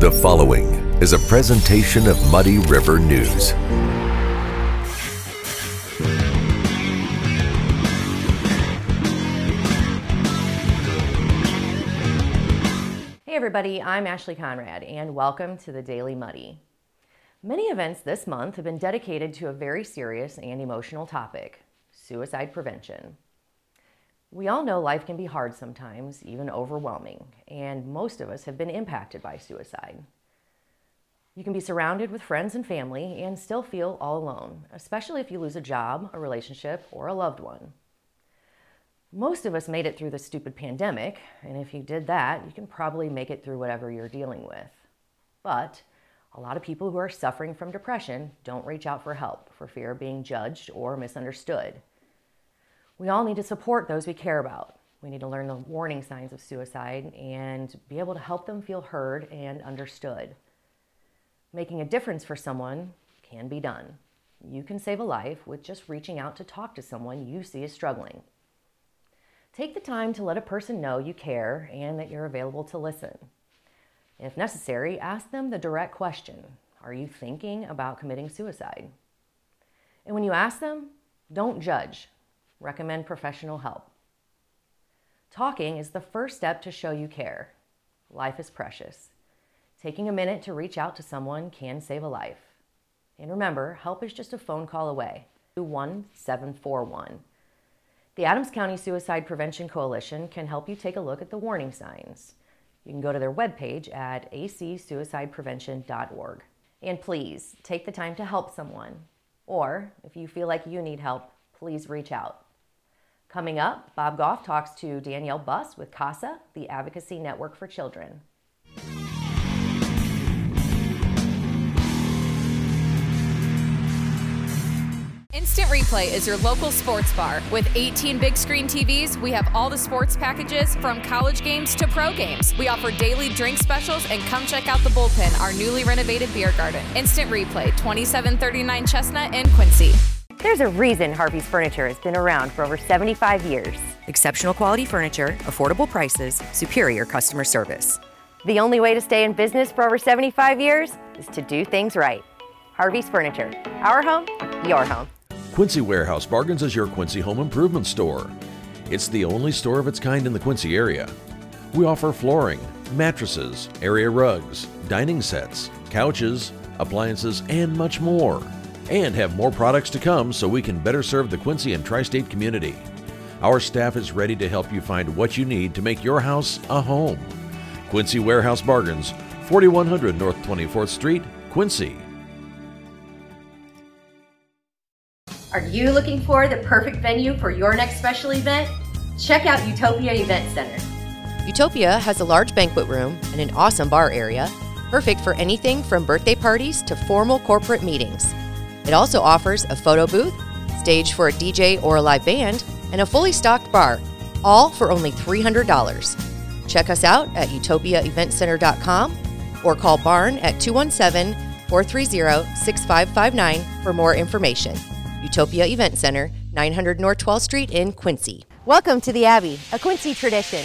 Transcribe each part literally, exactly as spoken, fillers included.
The following is a presentation of Muddy River News. Hey everybody, I'm Ashley Conrad and welcome to the Daily Muddy. Many events this month have been dedicated to a very serious and emotional topic, suicide prevention. We all know life can be hard sometimes, even overwhelming, and most of us have been impacted by suicide. You can be surrounded with friends and family and still feel all alone, especially if you lose a job, a relationship, or a loved one. Most of us made it through the stupid pandemic, and if you did that, you can probably make it through whatever you're dealing with. But a lot of people who are suffering from depression don't reach out for help for fear of being judged or misunderstood. We all need to support those we care about. We need to learn the warning signs of suicide and be able to help them feel heard and understood. Making a difference for someone can be done. You can save a life with just reaching out to talk to someone you see is struggling. Take the time to let a person know you care and that you're available to listen. If necessary, ask them the direct question, "Are you thinking about committing suicide?" And when you ask them, don't judge. Recommend professional help. Talking is the first step to show you care. Life is precious. Taking a minute to reach out to someone can save a life. And remember, help is just a phone call away. two one seven four one. The Adams County Suicide Prevention Coalition can help you take a look at the warning signs. You can go to their webpage at a c suicide prevention dot org. And please, take the time to help someone. Or, if you feel like you need help, please reach out. Coming up, Bob Goff talks to Danielle Buss with CASA, the Advocacy Network for Children. Instant Replay is your local sports bar. With eighteen big screen T Vs, we have all the sports packages from college games to pro games. We offer daily drink specials and come check out the Bullpen, our newly renovated beer garden. Instant Replay, twenty-seven thirty-nine Chestnut and Quincy. There's a reason Harvey's Furniture has been around for over seventy-five years. Exceptional quality furniture, affordable prices, superior customer service. The only way to stay in business for over seventy-five years is to do things right. Harvey's Furniture, our home, your home. Quincy Warehouse Bargains is your Quincy home improvement store. It's the only store of its kind in the Quincy area. We offer flooring, mattresses, area rugs, dining sets, couches, appliances, and much more. And have more products to come so we can better serve the Quincy and Tri-State community. Our staff is ready to help you find what you need to make your house a home. Quincy Warehouse Bargains, forty-one hundred North twenty-fourth Street, Quincy. Are you looking for the perfect venue for your next special event? Check out Utopia Event Center. Utopia has a large banquet room and an awesome bar area, perfect for anything from birthday parties to formal corporate meetings. It also offers a photo booth, stage for a D J or a live band, and a fully stocked bar, all for only three hundred dollars. Check us out at utopia event center dot com or call Barn at two one seven, four three zero, six five five nine for more information. Utopia Event Center, nine hundred North twelfth Street in Quincy. Welcome to the Abbey, a Quincy tradition.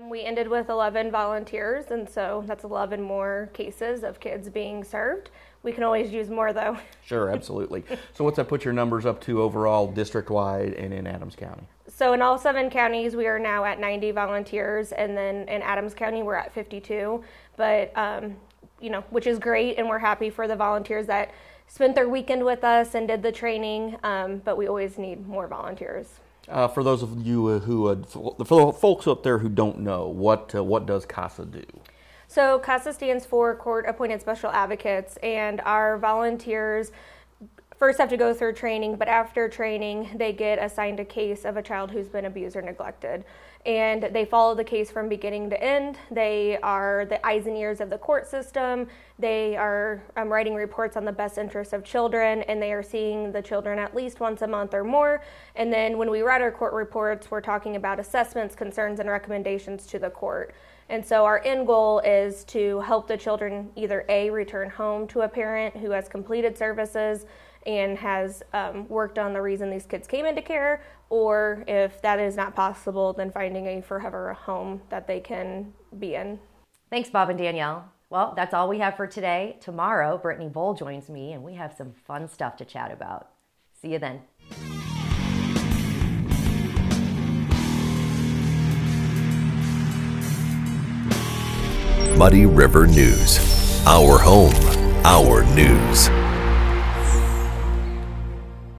We ended with eleven volunteers, and so that's eleven more cases of kids being served. We can always use more, though. Sure, absolutely. So what's that put your numbers up to overall district-wide and in Adams County? So in all seven counties, we are now at ninety volunteers, and then in Adams County, we're at fifty-two, but um, you know, which is great, and we're happy for the volunteers that spent their weekend with us and did the training, um, but we always need more volunteers. Uh, for those of you who, uh, for the folks up there who don't know, what uh, what does CASA do? So CASA stands for Court Appointed Special Advocates, and our volunteers first have to go through training, but after training, they get assigned a case of a child who's been abused or neglected. and they follow the case from beginning to end. They are the eyes and ears of the court system. They are um, writing reports on the best interests of children, and they are seeing the children at least once a month or more. And then when we write our court reports, we're talking about assessments, concerns, and recommendations to the court. And so our end goal is to help the children either A, return home to a parent who has completed services and has um, worked on the reason these kids came into care, or if that is not possible, then finding a forever home that they can be in. Thanks, Bob and Danielle. Well, that's all we have for today. Tomorrow, Brittany Boll joins me, and we have some fun stuff to chat about. See you then. Muddy River News. Our home, our news.